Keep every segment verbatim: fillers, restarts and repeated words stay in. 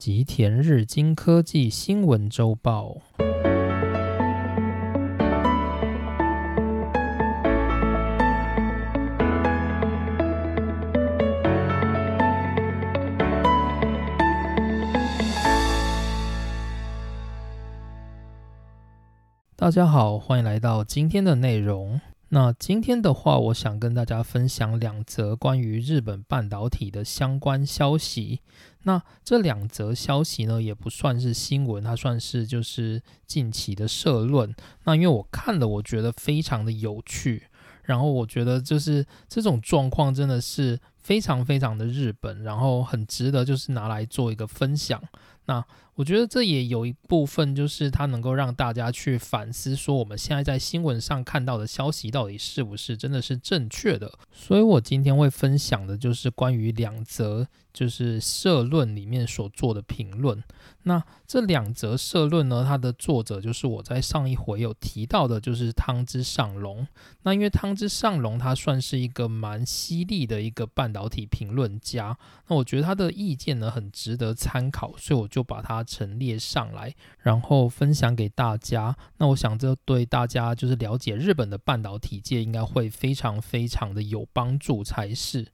吉田日经科技新闻周报。大家好，欢迎来到今天的内容。那今天的话，我想跟大家分享两则关于日本半导体的相关消息。那这两则消息呢，也不算是新闻，它算是就是近期的社论。那因为我看了，我觉得非常的有趣，然后我觉得就是这种状况真的是非常非常的日本，然后很值得就是拿来做一个分享。那我觉得这也有一部分就是它能够让大家去反思说我们现在在新闻上看到的消息到底是不是真的是正确的，所以我今天会分享的就是关于两则就是社论里面所做的评论。那这两则社论呢，它的作者就是我在上一回有提到的就是汤之上隆。那因为汤之上隆他算是一个蛮犀利的一个半导体评论家，那我觉得他的意见呢很值得参考，所以我就把它陈列上来，然后分享给大家。那我想这对大家就是了解日本的半导体界应该会非常非常的有帮助才是。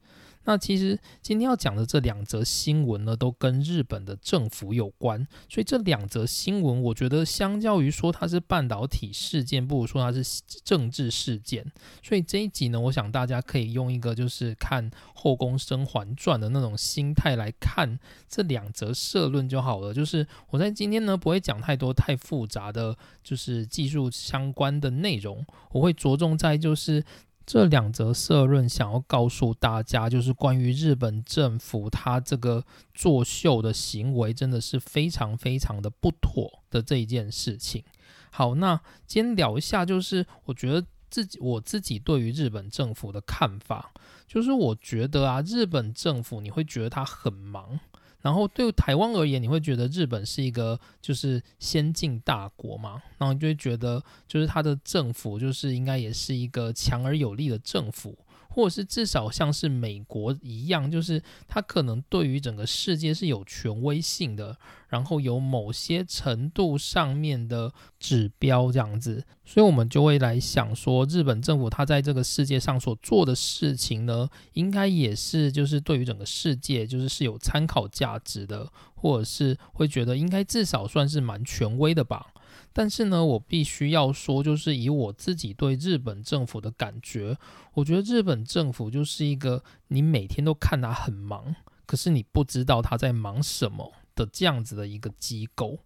那其实今天要讲的这两则新闻呢，都跟日本的政府有关，所以这两则新闻我觉得相较于说它是半导体事件，不如说它是政治事件。所以这一集呢，我想大家可以用一个就是看后宫甄嬛传的那种心态来看这两则社论就好了。就是我在今天呢不会讲太多太复杂的就是技术相关的内容，我会着重在就是这两则社论想要告诉大家，就是关于日本政府他这个作秀的行为真的是非常非常的不妥的这一件事情。好，那今天聊一下就是我觉得自己我自己对于日本政府的看法，就是我觉得啊，日本政府你会觉得他很忙，然后对台湾而言，你会觉得日本是一个就是先进大国嘛，然后你就会觉得就是它的政府就是应该也是一个强而有力的政府，或者是至少像是美国一样，就是它可能对于整个世界是有权威性的，然后有某些程度上面的指标这样子。所以我们就会来想说，日本政府它在这个世界上所做的事情呢，应该也是就是对于整个世界就是是有参考价值的，或者是会觉得应该至少算是蛮权威的吧。但是呢，我必须要说，就是以我自己对日本政府的感觉，我觉得日本政府就是一个你每天都看他很忙，可是你不知道他在忙什么的这样子的一个机构。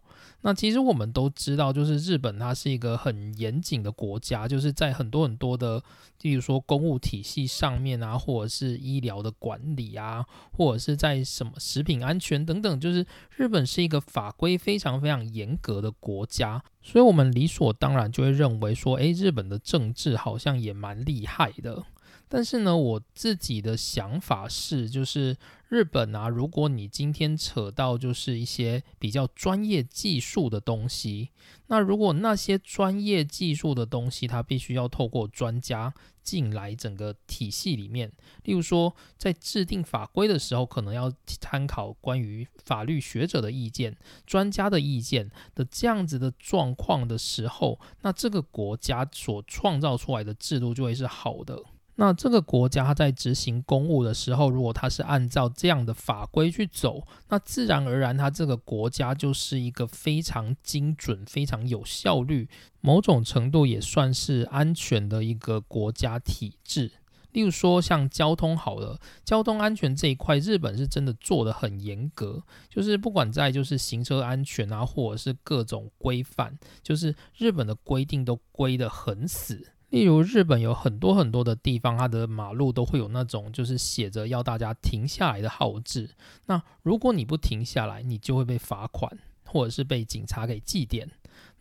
那其实我们都知道，就是日本它是一个很严谨的国家，就是在很多很多的例如说公务体系上面啊，或者是医疗的管理啊，或者是在什么食品安全等等，就是日本是一个法规非常非常严格的国家。所以我们理所当然就会认为说，诶，日本的政治好像也蛮厉害的。但是呢，我自己的想法是，就是日本啊，如果你今天扯到就是一些比较专业技术的东西，那如果那些专业技术的东西，它必须要透过专家进来整个体系里面。例如说，在制定法规的时候，可能要参考关于法律学者的意见、专家的意见的这样子的状况的时候，那这个国家所创造出来的制度就会是好的。那这个国家在执行公务的时候，如果它是按照这样的法规去走，那自然而然它这个国家就是一个非常精准、非常有效率，某种程度也算是安全的一个国家体制。例如说像交通好了，交通安全这一块日本是真的做得很严格，就是不管在就是行车安全啊，或者是各种规范，就是日本的规定都规得很死。例如日本有很多很多的地方，它的马路都会有那种就是写着要大家停下来的号志，那如果你不停下来，你就会被罚款，或者是被警察给记点。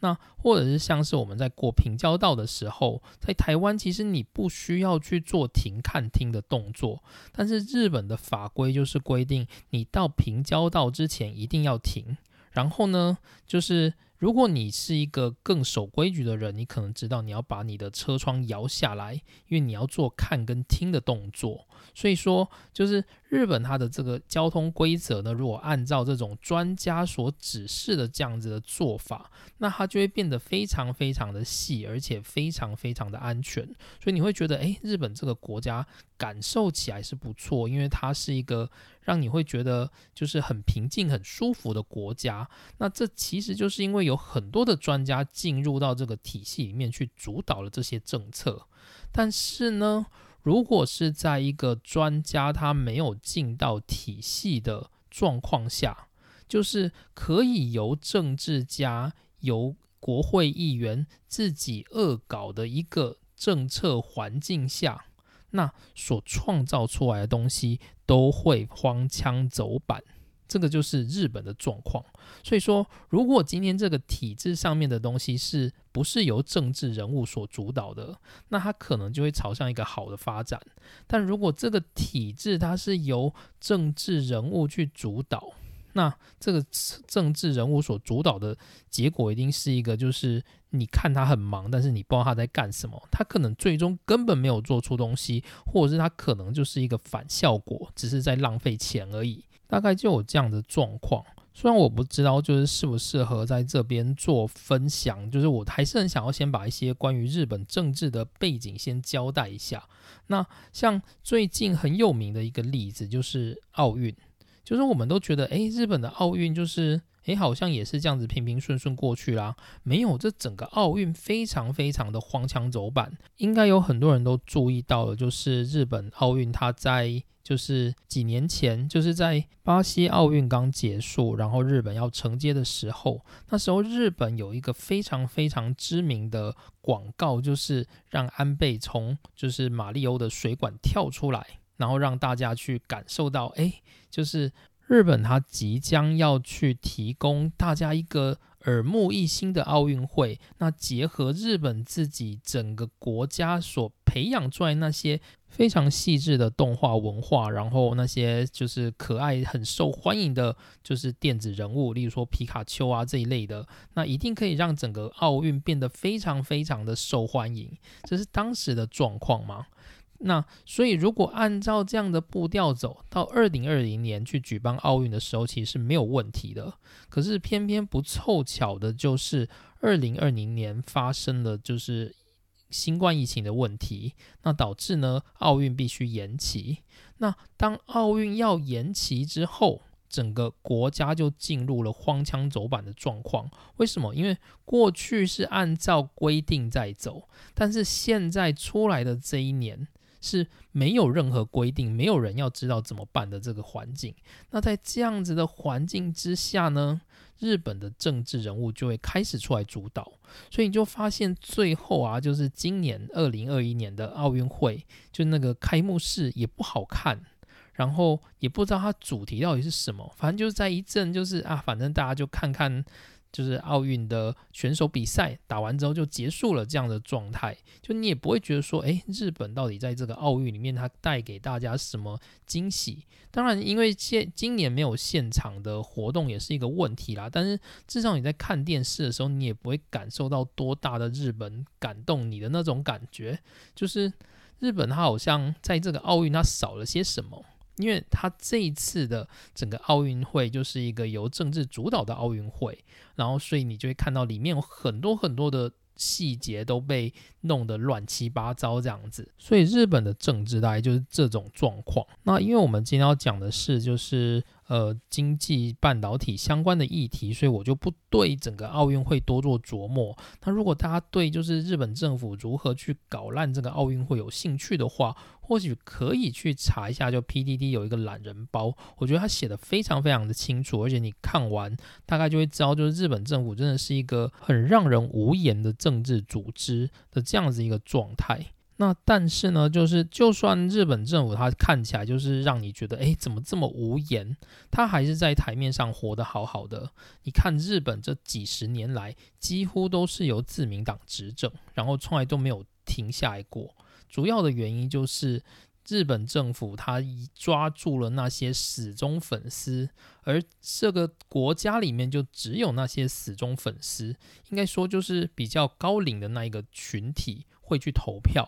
那或者是像是我们在过平交道的时候，在台湾其实你不需要去做停看听的动作，但是日本的法规就是规定你到平交道之前一定要停，然后呢就是如果你是一个更守规矩的人，你可能知道你要把你的车窗摇下来，因为你要做看跟听的动作。所以说就是日本它的这个交通规则呢，如果按照这种专家所指示的这样子的做法，那它就会变得非常非常的细，而且非常非常的安全。所以你会觉得诶，日本这个国家感受起来是不错，因为它是一个让你会觉得就是很平静很舒服的国家。那这其实就是因为有很多的专家进入到这个体系里面去主导了这些政策。但是呢，如果是在一个专家他没有进到体系的状况下，就是可以由政治家由国会议员自己恶搞的一个政策环境下，那所创造出来的东西都会荒腔走板，这个就是日本的状况。所以说如果今天这个体制上面的东西是不是由政治人物所主导的，那它可能就会朝向一个好的发展。但如果这个体制它是由政治人物去主导，那这个政治人物所主导的结果一定是一个，就是你看他很忙，但是你不知道他在干什么，他可能最终根本没有做出东西，或者是他可能就是一个反效果，只是在浪费钱而已。大概就有这样的状况。虽然我不知道就是适不适合在这边做分享，就是我还是很想要先把一些关于日本政治的背景先交代一下。那像最近很有名的一个例子就是奥运，就是我们都觉得诶，日本的奥运就是诶好像也是这样子平平顺顺过去啦，没有，这整个奥运非常非常的荒腔走板。应该有很多人都注意到了，就是日本奥运它在就是几年前，就是在巴西奥运刚结束，然后日本要承接的时候，那时候日本有一个非常非常知名的广告，就是让安倍从就是马里欧的水管跳出来，然后让大家去感受到，诶，就是日本它即将要去提供大家一个耳目一新的奥运会，那结合日本自己整个国家所培养出来那些非常细致的动画文化，然后那些就是可爱很受欢迎的就是电子人物，例如说皮卡丘啊这一类的，那一定可以让整个奥运变得非常非常的受欢迎，这是当时的状况嘛。那所以如果按照这样的步调走到二零二零年去举办奥运的时候，其实是没有问题的。可是偏偏不凑巧的就是二零二零年发生了就是新冠疫情的问题，那导致呢奥运必须延期。那当奥运要延期之后，整个国家就进入了荒腔走板的状况。为什么？因为过去是按照规定在走，但是现在出来的这一年是没有任何规定，没有人要知道怎么办的这个环境。那在这样子的环境之下呢，日本的政治人物就会开始出来主导。所以你就发现最后啊，就是今年二零二一年的奥运会，就那个开幕式也不好看，然后也不知道它主题到底是什么，反正就是在一阵就是啊，反正大家就看看就是奥运的选手比赛打完之后就结束了这样的状态。就你也不会觉得说诶，日本到底在这个奥运里面它带给大家什么惊喜。当然因为今年没有现场的活动也是一个问题啦，但是至少你在看电视的时候，你也不会感受到多大的日本感动你的那种感觉。就是日本它好像在这个奥运它少了些什么，因为他这一次的整个奥运会就是一个由政治主导的奥运会，然后所以你就会看到里面有很多很多的细节都被弄得乱七八糟这样子。所以日本的政治大概就是这种状况。那因为我们今天要讲的是就是呃经济半导体相关的议题，所以我就不对整个奥运会多做琢磨。那如果大家对就是日本政府如何去搞烂这个奥运会有兴趣的话，或许可以去查一下，就 P T T 有一个懒人包，我觉得他写的非常非常的清楚，而且你看完大概就会知道，就是日本政府真的是一个很让人无言的政治组织的这样子一个状态。那但是呢，就是就算日本政府它看起来就是让你觉得诶怎么这么无言，它还是在台面上活得好好的。你看日本这几十年来几乎都是由自民党执政，然后从来都没有停下来过。主要的原因就是日本政府他抓住了那些死忠粉丝，而这个国家里面就只有那些死忠粉丝，应该说就是比较高龄的那一个群体会去投票，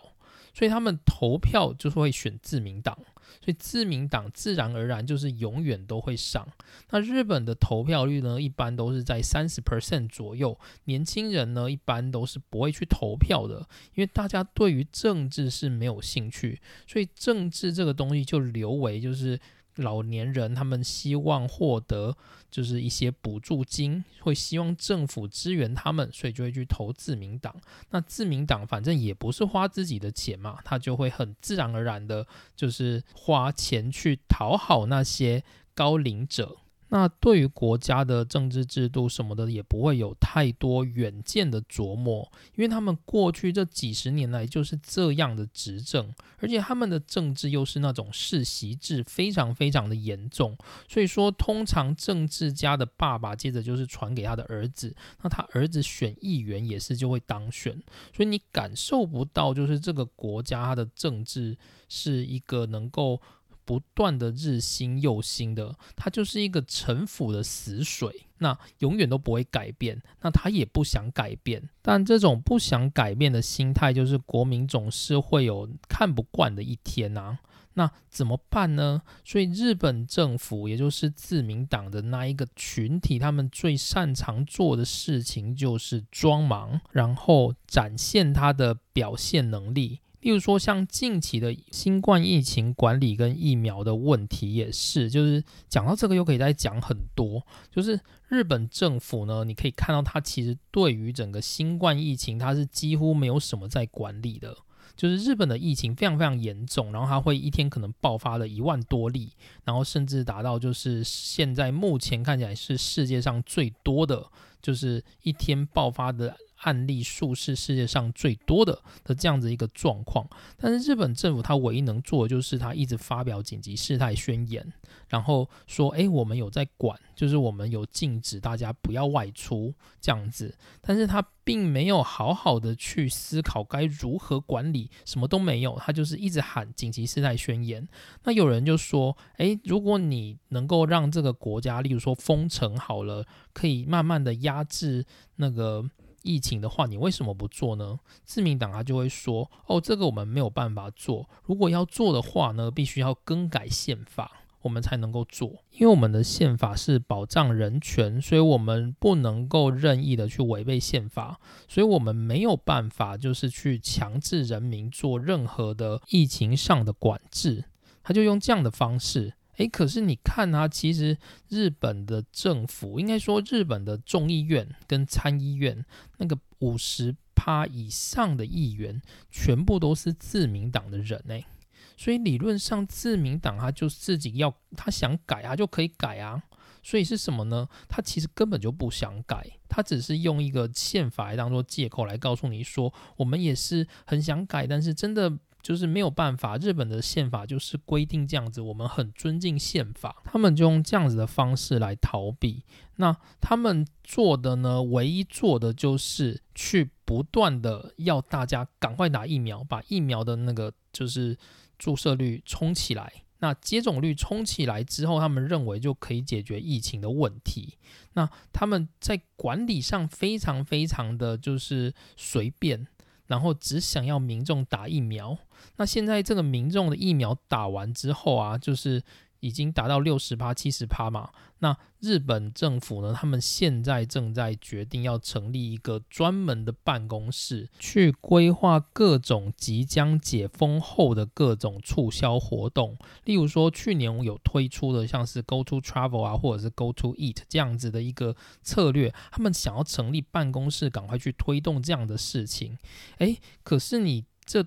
所以他们投票就是会选自民党，所以自民党自然而然就是永远都会上。那日本的投票率呢，一般都是在 百分之三十 左右，年轻人呢一般都是不会去投票的，因为大家对于政治是没有兴趣，所以政治这个东西就留为就是老年人他们希望获得就是一些补助金，会希望政府支援他们，所以就会去投自民党。那自民党反正也不是花自己的钱嘛，他就会很自然而然的就是花钱去讨好那些高龄者。那对于国家的政治制度什么的也不会有太多远见的琢磨，因为他们过去这几十年来就是这样的执政，而且他们的政治又是那种世袭制，非常非常的严重。所以说通常政治家的爸爸接着就是传给他的儿子，那他儿子选议员也是就会当选，所以你感受不到就是这个国家他的政治是一个能够不断的日新又新的，它就是一个城府的死水，那永远都不会改变，那他也不想改变。但这种不想改变的心态，就是国民总是会有看不惯的一天啊。那怎么办呢？所以日本政府也就是自民党的那一个群体，他们最擅长做的事情就是装忙，然后展现他的表现能力。例如说像近期的新冠疫情管理跟疫苗的问题也是，就是讲到这个又可以再讲很多。就是日本政府呢，你可以看到它其实对于整个新冠疫情它是几乎没有什么在管理的，就是日本的疫情非常非常严重，然后它会一天可能爆发了一万多例，然后甚至达到就是现在目前看起来是世界上最多的，就是一天爆发的案例数是世界上最多的的这样子一个状况。但是日本政府它唯一能做的就是它一直发表紧急事态宣言，然后说哎，我们有在管，就是我们有禁止大家不要外出这样子，但是它并没有好好的去思考该如何管理，什么都没有，它就是一直喊紧急事态宣言。那有人就说哎，如果你能够让这个国家例如说封城好了，可以慢慢的压制那个疫情的话，你为什么不做呢？自民党他就会说哦，这个我们没有办法做，如果要做的话呢，必须要更改宪法我们才能够做，因为我们的宪法是保障人权，所以我们不能够任意的去违背宪法，所以我们没有办法就是去强制人民做任何的疫情上的管制。他就用这样的方式。诶，可是你看啊，其实日本的政府，应该说日本的众议院跟参议院那个 百分之五十 以上的议员全部都是自民党的人诶，所以理论上自民党他就自己要，他想改他就可以改啊。所以是什么呢？他其实根本就不想改，他只是用一个宪法来当做借口来告诉你说我们也是很想改，但是真的就是没有办法，日本的宪法就是规定这样子，我们很尊敬宪法，他们就用这样子的方式来逃避。那他们做的呢，唯一做的就是去不断的要大家赶快打疫苗，把疫苗的那个就是注射率冲起来，那接种率冲起来之后，他们认为就可以解决疫情的问题。那他们在管理上非常非常的就是随便，然后只想要民众打疫苗。那现在这个民众的疫苗打完之后啊，就是已经达到 百分之六十、百分之七十 嘛。那日本政府呢，他们现在正在决定要成立一个专门的办公室，去规划各种即将解封后的各种促销活动。例如说去年有推出的像是 Go to Travel 啊，或者是 Go to Eat 这样子的一个策略，他们想要成立办公室赶快去推动这样的事情。诶，可是你这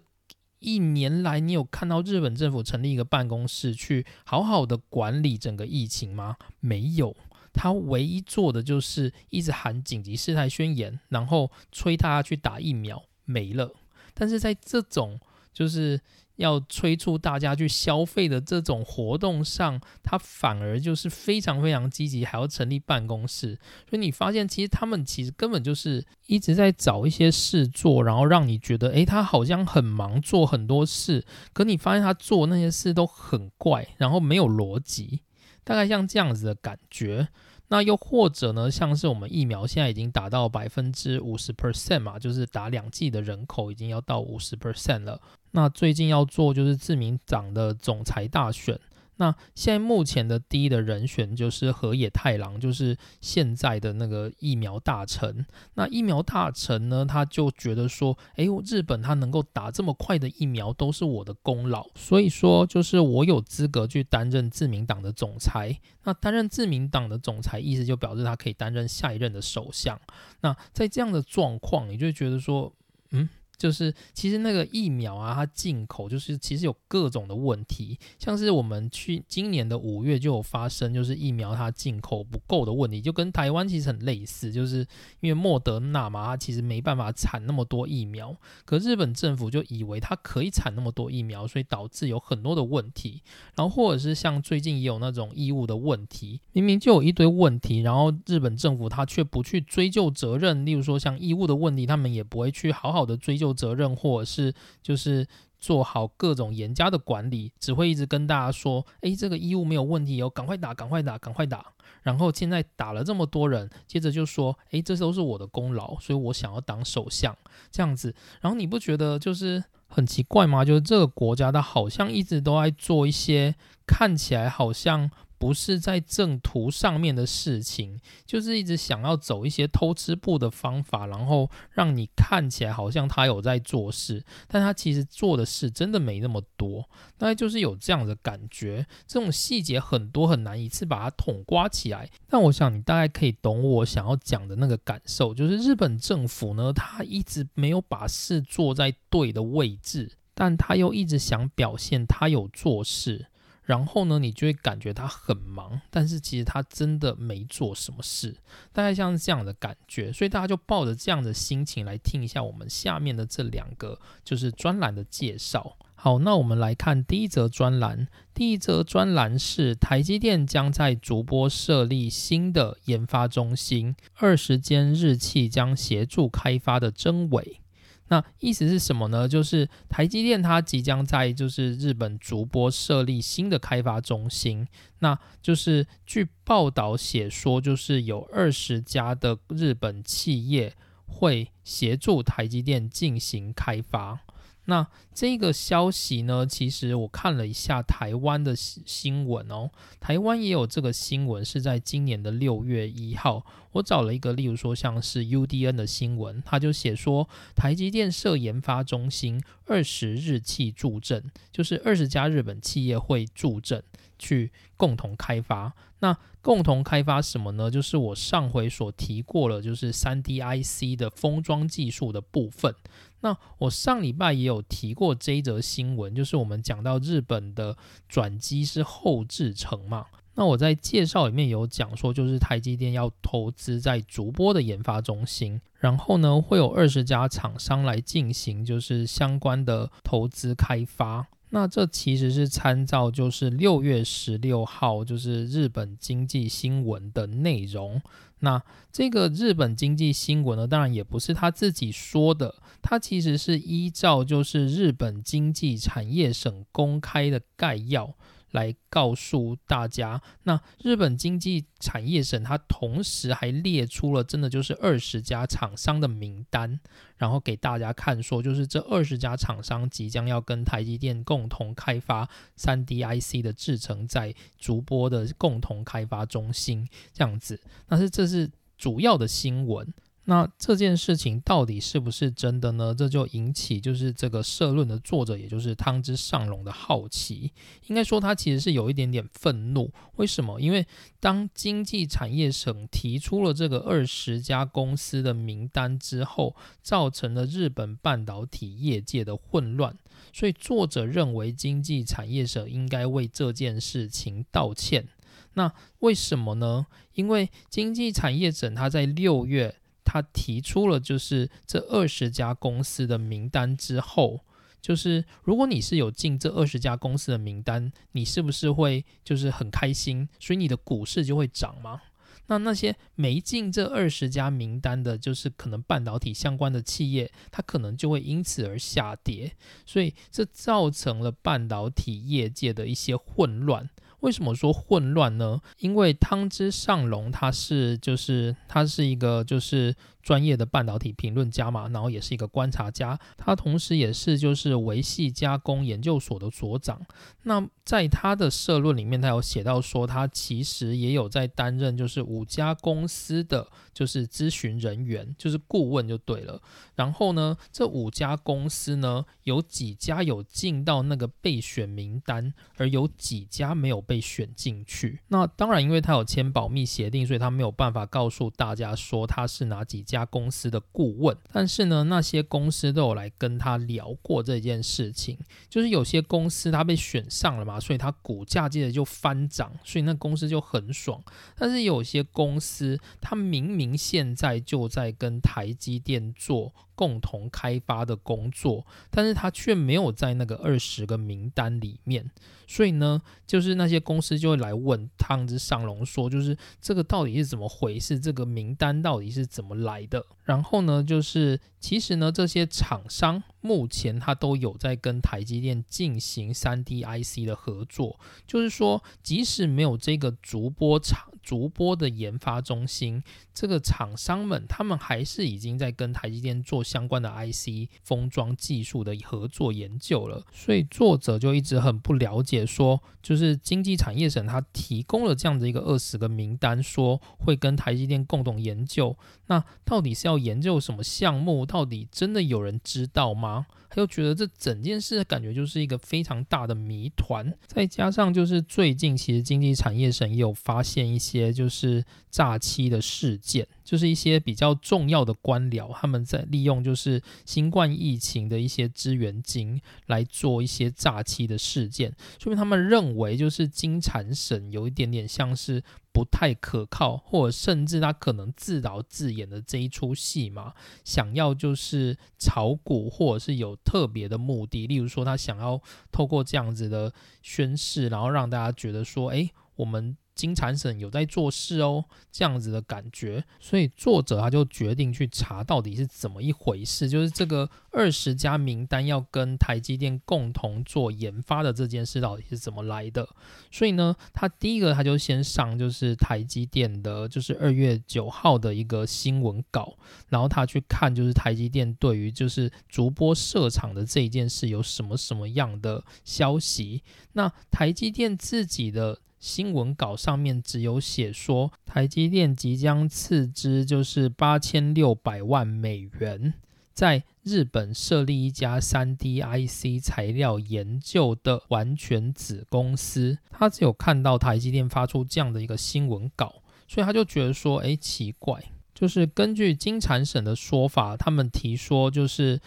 一年来，你有看到日本政府成立一个办公室去好好的管理整个疫情吗？没有，他唯一做的就是一直喊紧急事态宣言，然后催大家去打疫苗，没了。但是在这种就是要催促大家去消费的这种活动上，它反而就是非常非常积极，还要成立办公室。所以你发现其实他们其实根本就是一直在找一些事做，然后让你觉得诶他好像很忙，做很多事，可你发现他做那些事都很怪，然后没有逻辑，大概像这样子的感觉。那又或者呢，像是我们疫苗现在已经达到 百分之五十 嘛，就是打两剂的人口已经要到 百分之五十 了。那最近要做就是自民党的总裁大选，那现在目前的第一的人选就是河野太郎，就是现在的那个疫苗大臣。那疫苗大臣呢，他就觉得说诶日本他能够打这么快的疫苗都是我的功劳，所以说就是我有资格去担任自民党的总裁。那担任自民党的总裁意思就表示他可以担任下一任的首相。那在这样的状况，你就觉得说嗯就是其实那个疫苗啊，它进口就是其实有各种的问题，像是我们去今年的五月就有发生，就是疫苗它进口不够的问题，就跟台湾其实很类似，就是因为莫德纳嘛，它其实没办法产那么多疫苗，可日本政府就以为它可以产那么多疫苗，所以导致有很多的问题。然后或者是像最近也有那种义务的问题，明明就有一堆问题，然后日本政府它却不去追究责任，例如说像义务的问题，他们也不会去好好的追究责任，或者是就是做好各种严加的管理，只会一直跟大家说诶这个医务没有问题哦，赶快打赶快打赶快打，然后现在打了这么多人，接着就说诶这都是我的功劳，所以我想要当首相这样子。然后你不觉得就是很奇怪吗？就是这个国家它好像一直都在做一些看起来好像不是在正途上面的事情，就是一直想要走一些偷吃步的方法，然后让你看起来好像他有在做事，但他其实做的事真的没那么多，大概就是有这样的感觉。这种细节很多，很难一次把它统括起来，但我想你大概可以懂我想要讲的那个感受，就是日本政府呢，他一直没有把事做在对的位置，但他又一直想表现他有做事，然后呢你就会感觉他很忙，但是其实他真的没做什么事，大概像是这样的感觉。所以大家就抱着这样的心情来听一下我们下面的这两个就是专栏的介绍。好，那我们来看第一则专栏。第一则专栏是台积电将在筑波设立新的研发中心，二十间日企将协助开发的真伪。那意思是什么呢？就是台积电它即将在就是日本筑波设立新的开发中心，那就是据报道写说，就是有二十家的日本企业会协助台积电进行开发。那这个消息呢，其实我看了一下台湾的新闻哦，台湾也有这个新闻，是在今年的六月一号，我找了一个例如说像是 U D N 的新闻，他就写说台积电设研发中心，二十日企助阵，就是二十家日本企业会助阵去共同开发。那共同开发什么呢？就是我上回所提过了，就是 三 D I C 的封装技术的部分。那我上礼拜也有提过这一则新闻，就是我们讲到日本的转机是后制程嘛，那我在介绍里面有讲说，就是台积电要投资在筑波的研发中心，然后呢会有二十家厂商来进行就是相关的投资开发。那这其实是参照就是六月十六号就是日本经济新闻的内容。那这个日本经济新闻呢，当然也不是他自己说的，他其实是依照就是日本经济产业省公开的概要来告诉大家。那日本经济产业省它同时还列出了真的就是二十家厂商的名单，然后给大家看说就是这二十家厂商即将要跟台积电共同开发 三 D I C 的制程在筑波的共同开发中心这样子。但是这是主要的新闻，那这件事情到底是不是真的呢？这就引起就是这个社论的作者，也就是汤之上隆的好奇。应该说他其实是有一点点愤怒，为什么？因为当经济产业省提出了这个二十家公司的名单之后，造成了日本半导体业界的混乱，所以作者认为经济产业省应该为这件事情道歉。那为什么呢？因为经济产业省他在六月他提出了就是这二十家公司的名单之后，就是如果你是有进这二十家公司的名单，你是不是会就是很开心，所以你的股市就会涨吗？那那些没进这二十家名单的，就是可能半导体相关的企业，它可能就会因此而下跌，所以这造成了半导体业界的一些混乱。为什么说混乱呢？因为汤之上隆他是就是他是一个就是专业的半导体评论家嘛，然后也是一个观察家，他同时也是就是微细加工研究所的所长。那在他的社论里面，他有写到说，他其实也有在担任就是五家公司的就是咨询人员，就是顾问就对了。然后呢，这五家公司呢，有几家有进到那个备选名单，而有几家没有被选进去。那当然，因为他有签保密协定，所以他没有办法告诉大家说他是哪几家家公司的顾问，但是呢，那些公司都有来跟他聊过这件事情。就是有些公司他被选上了嘛，所以他股价接着就翻涨，所以那公司就很爽。但是有些公司他明明现在就在跟台积电做共同开发的工作，但是他却没有在那个二十个名单里面，所以呢，就是那些公司就会来问汤之上隆说，就是这个到底是怎么回事，这个名单到底是怎么来的。然后呢，就是其实呢，这些厂商目前他都有在跟台积电进行 三 D I C 的合作，就是说即使没有这个逐波厂逐波的研发中心，这个厂商们他们还是已经在跟台积电做相关的 I C 封装技术的合作研究了。所以作者就一直很不了解说，就是经济产业省他提供了这样的一个二十个名单，说会跟台积电共同研究，那到底是要研究什么项目，到底真的有人知道吗？他就觉得这整件事感觉就是一个非常大的谜团。再加上就是最近其实经济产业省也有发现一些就是诈欺的事件，就是一些比较重要的官僚他们在利用就是新冠疫情的一些支援金来做一些诈欺的事件，说明他们认为就是经产省有一点点像是不太可靠，或者甚至他可能自导自演的这一出戏嘛，想要就是炒股，或者是有特别的目的，例如说他想要透过这样子的宣示，然后让大家觉得说，哎，我们经产省有在做事哦，这样子的感觉。所以作者他就决定去查到底是怎么一回事，就是这个二十家名单要跟台积电共同做研发的这件事到底是怎么来的。所以呢，他第一个他就先上就是台积电的就是二月九号的一个新闻稿，然后他去看就是台积电对于就是筑波设厂的这一件事有什么什么样的消息。那台积电自己的新闻稿上面只有写说，台积电即将斥资就是八千六百万美元，在日本设立一家 三 D I C 材料研究的完全子公司。他只有看到台积电发出这样的一个新闻稿，所以他就觉得说，哎，奇怪。就是根据经产省的说法，他们提说就是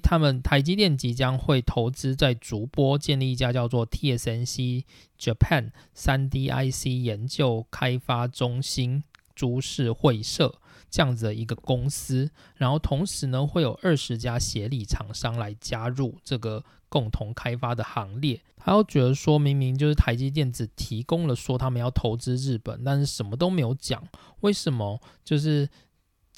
他们台积电即将会投资在筑波建立一家叫做 T S M C Japan 三 D I C 研究开发中心株式会社这样子的一个公司，然后同时呢会有二十家协力厂商来加入这个共同开发的行列。他又觉得说，明明就是台积电只提供了说他们要投资日本，但是什么都没有讲，为什么就是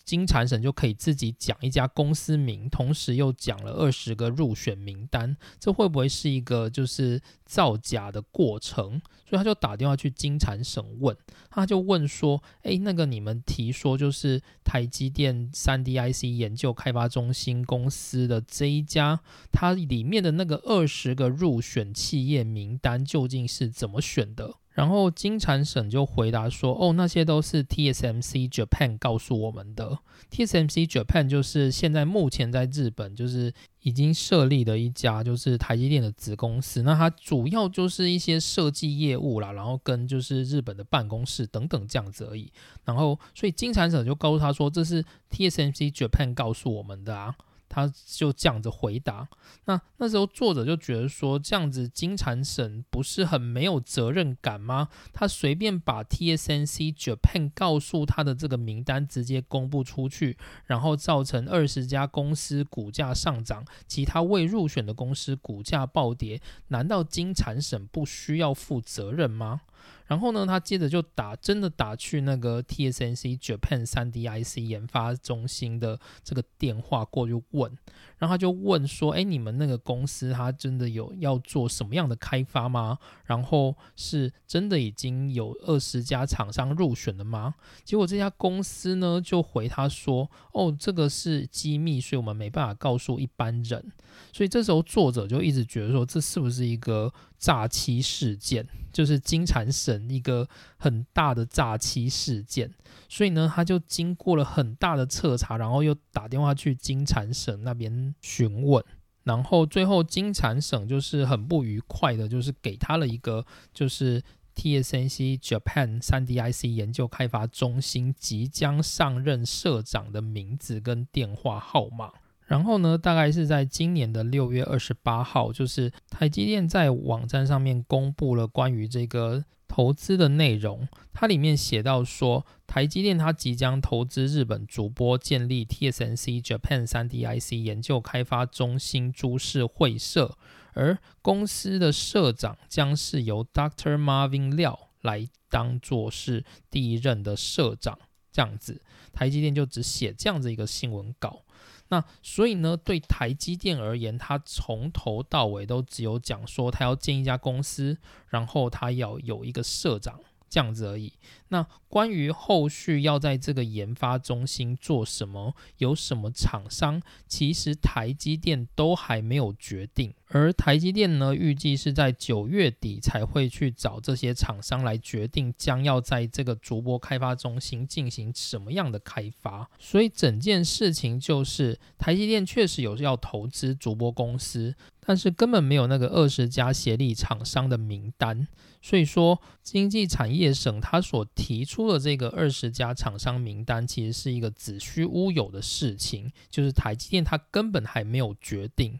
经产省就可以自己讲一家公司名，同时又讲了二十个入选名单，这会不会是一个就是造假的过程？所以他就打电话去经产省问，他就问说，哎，那个你们提说就是台积电 三 D I C 研究开发中心公司的这一家，它里面的那个二十个入选企业名单究竟是怎么选的？然后经产省就回答说，哦，那些都是 T S M C Japan 告诉我们的。 T S M C Japan 就是现在目前在日本就是已经设立的一家就是台积电的子公司，那它主要就是一些设计业务啦，然后跟就是日本的办公室等等这样子而已。然后所以经产省就告诉他说，这是 T S M C Japan 告诉我们的啊。他就这样子回答。那那时候作者就觉得说，这样子金产省不是很没有责任感吗？他随便把 T S M C Japan 告诉他的这个名单直接公布出去，然后造成二十家公司股价上涨，其他未入选的公司股价暴跌，难道金产省不需要负责任吗？然后呢，他接着就打，真的打去那个 T S M C Japan 三 D I C 研发中心的这个电话过去问，然后他就问说，哎，你们那个公司他真的有要做什么样的开发吗？然后是真的已经有二十家厂商入选了吗？结果这家公司呢就回他说，哦，这个是机密，所以我们没办法告诉一般人。所以这时候作者就一直觉得说，这是不是一个诈欺事件，就是金产省一个很大的诈欺事件。所以呢，他就经过了很大的彻查，然后又打电话去金产省那边询问，然后最后金产省就是很不愉快的，就是给他了一个就是 T S M C Japan 三 D I C 研究开发中心即将上任社长的名字跟电话号码。然后呢，大概是在今年的六月二十八号，就是台积电在网站上面公布了关于这个投资的内容。它里面写到说，台积电它即将投资日本筑波，建立 T S M C Japan 三 D I C 研究开发中心株式会社，而公司的社长将是由 Doctor Marvin Liao 来当作是第一任的社长。这样子，台积电就只写这样子一个新闻稿。那所以呢，对台积电而言，他从头到尾都只有讲说他要建一家公司，然后他要有一个社长，这样子而已。那关于后续要在这个研发中心做什么，有什么厂商，其实台积电都还没有决定。而台积电呢，预计是在九月底才会去找这些厂商来决定将要在这个筑波开发中心进行什么样的开发。所以整件事情就是，台积电确实有要投资筑波公司，但是根本没有那个二十家协力厂商的名单。所以说，经济产业省它所提出的这个二十家厂商名单，其实是一个子虚乌有的事情，就是台积电它根本还没有决定。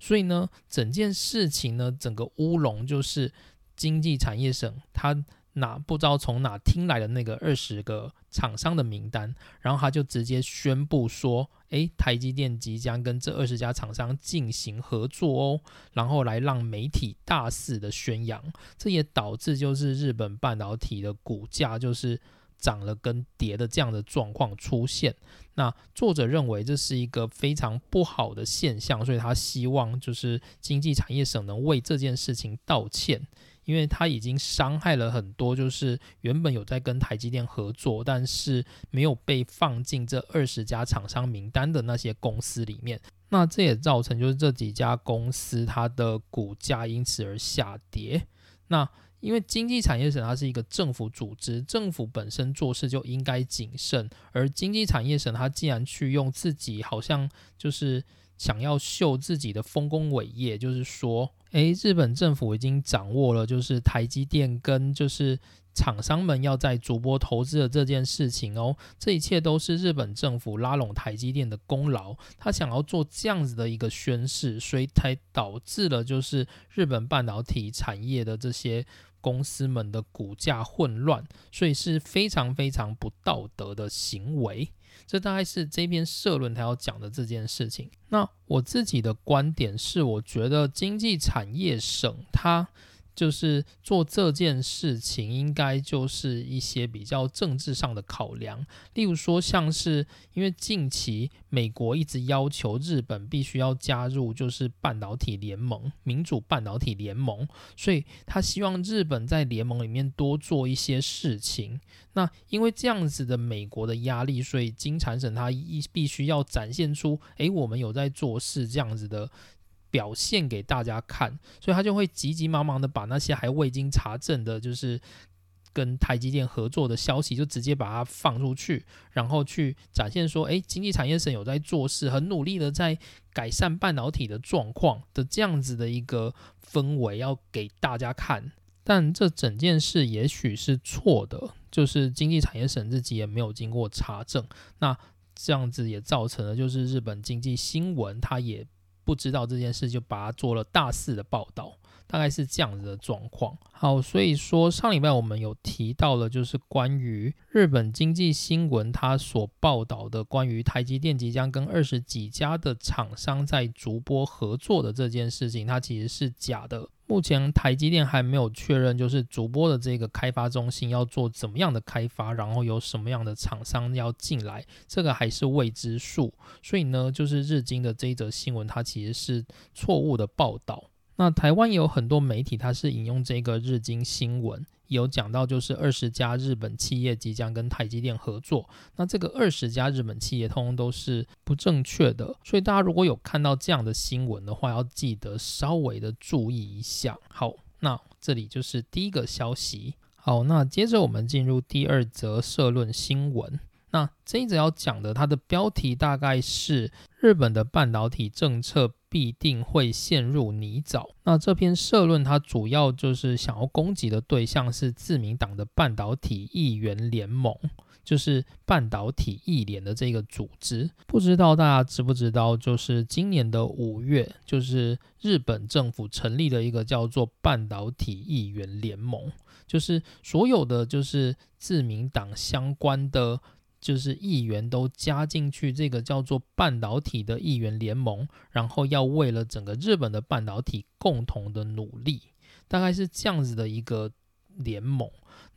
所以呢，整件事情呢，整个乌龙就是经济产业省他哪不知道从哪听来的那个二十个厂商的名单，然后他就直接宣布说，诶，台积电即将跟这二十家厂商进行合作哦，然后来让媒体大肆的宣扬。这也导致就是日本半导体的股价就是涨了跟跌的这样的状况出现。那作者认为这是一个非常不好的现象，所以他希望就是经济产业省能为这件事情道歉，因为他已经伤害了很多就是原本有在跟台积电合作，但是没有被放进这二十家厂商名单的那些公司里面。那这也造成就是这几家公司它的股价因此而下跌。那因为经济产业省它是一个政府组织，政府本身做事就应该谨慎，而经济产业省它既然去用自己好像就是想要秀自己的丰功伟业，就是说，诶，日本政府已经掌握了就是台积电跟就是厂商们要在筑波投资的这件事情哦，这一切都是日本政府拉拢台积电的功劳。他想要做这样子的一个宣示，所以才导致了就是日本半导体产业的这些公司们的股价混乱，所以是非常非常不道德的行为。这大概是这篇社论他要讲的这件事情。那我自己的观点是，我觉得经济产业省它就是做这件事情应该就是一些比较政治上的考量，例如说像是因为近期美国一直要求日本必须要加入就是半导体联盟，民主半导体联盟，所以他希望日本在联盟里面多做一些事情。那因为这样子的美国的压力，所以金产省他必须要展现出，诶，我们有在做事这样子的表现给大家看，所以他就会急急忙忙的把那些还未经查证的就是跟台积电合作的消息就直接把它放出去，然后去展现说，诶，经济产业省有在做事，很努力的在改善半导体的状况的这样子的一个氛围要给大家看。但这整件事也许是错的，就是经济产业省自己也没有经过查证，那这样子也造成了就是日本经济新闻他也不知道这件事，就把它做了大肆的报道，大概是这样子的状况。好，所以说上礼拜我们有提到了就是关于日本经济新闻它所报道的关于台积电即将跟二十几家的厂商在逐波合作的这件事情，它其实是假的。目前台积电还没有确认就是逐波的这个开发中心要做怎么样的开发，然后有什么样的厂商要进来，这个还是未知数。所以呢就是日经的这一则新闻它其实是错误的报道。那台湾也有很多媒体它是引用这个日经新闻有讲到就是二十家日本企业即将跟台积电合作，那这个二十家日本企业通通都是不正确的，所以大家如果有看到这样的新闻的话，要记得稍微的注意一下。好，那这里就是第一个消息。好，那接着我们进入第二则社论新闻。那这一则要讲的它的标题大概是日本的半导体政策必定会陷入泥沼。那这篇社论它主要就是想要攻击的对象是自民党的半导体议员联盟，就是半导体议联的这个组织。不知道大家知不知道就是今年的五月就是日本政府成立了一个叫做半导体议员联盟，就是所有的就是自民党相关的就是议员都加进去这个叫做半导体的议员联盟，然后要为了整个日本的半导体共同的努力，大概是这样子的一个联盟。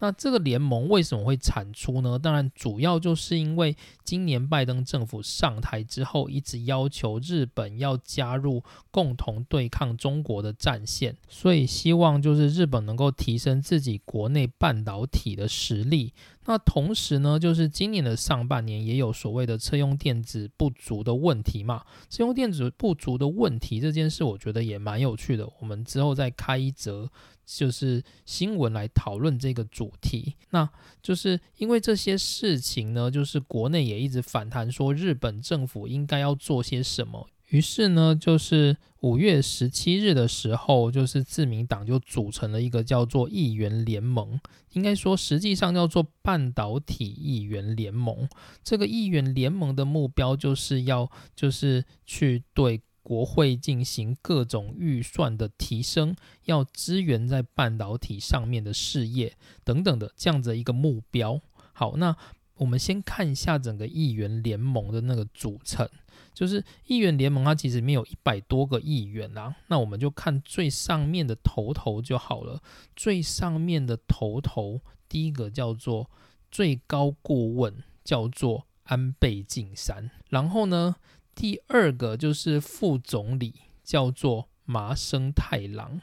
那这个联盟为什么会产出呢？当然主要就是因为今年拜登政府上台之后一直要求日本要加入共同对抗中国的战线，所以希望就是日本能够提升自己国内半导体的实力。那同时呢就是今年的上半年也有所谓的车用电子不足的问题嘛，车用电子不足的问题这件事我觉得也蛮有趣的，我们之后再开一则就是新闻来讨论这个主题。那就是因为这些事情呢就是国内也一直反弹说日本政府应该要做些什么，于是呢就是五月十七日的时候就是自民党就组成了一个叫做议员联盟，应该说实际上叫做半导体议员联盟。这个议员联盟的目标就是要就是去对国会进行各种预算的提升，要支援在半导体上面的事业等等的这样子一个目标。好，那我们先看一下整个议员联盟的那个组成，就是议员联盟它其实里面有一百多个议员啦、啊、那我们就看最上面的头头就好了。最上面的头头第一个叫做最高顾问，叫做安倍晋三，然后呢第二个就是副总理，叫做麻生太郎。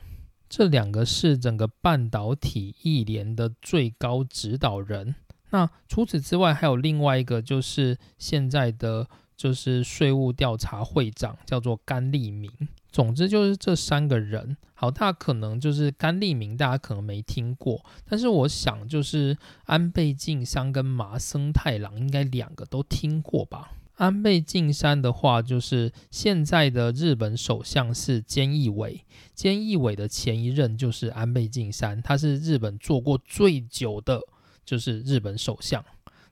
这两个是整个半导体议联的最高指导人。那除此之外还有另外一个就是现在的就是税务调查会长，叫做甘利明。总之就是这三个人。好，大家可能就是甘利明大家可能没听过，但是我想就是安倍晋三跟麻生太郎应该两个都听过吧。安倍晋三的话就是现在的日本首相是菅义伟，菅义伟的前一任就是安倍晋三，他是日本做过最久的就是日本首相。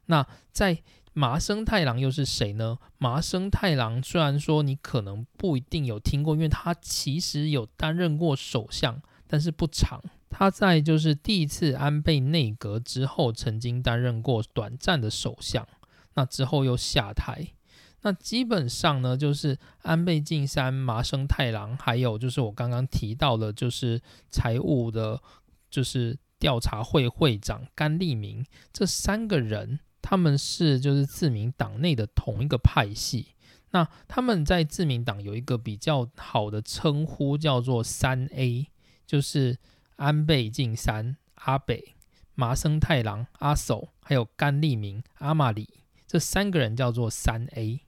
那在麻生太郎又是谁呢？麻生太郎虽然说你可能不一定有听过，因为他其实有担任过首相，但是不长。他在就是第一次安倍内阁之后曾经担任过短暂的首相，那之后又下台。那基本上呢就是安倍晋三、麻生太郎还有就是我刚刚提到的就是财务的就是调查会会长甘利明，这三个人他们是就是自民党内的同一个派系。那他们在自民党有一个比较好的称呼叫做 三 A， 就是安倍晋三阿北、麻生太郎阿首，还有甘利明阿马里，这三个人叫做 三 A。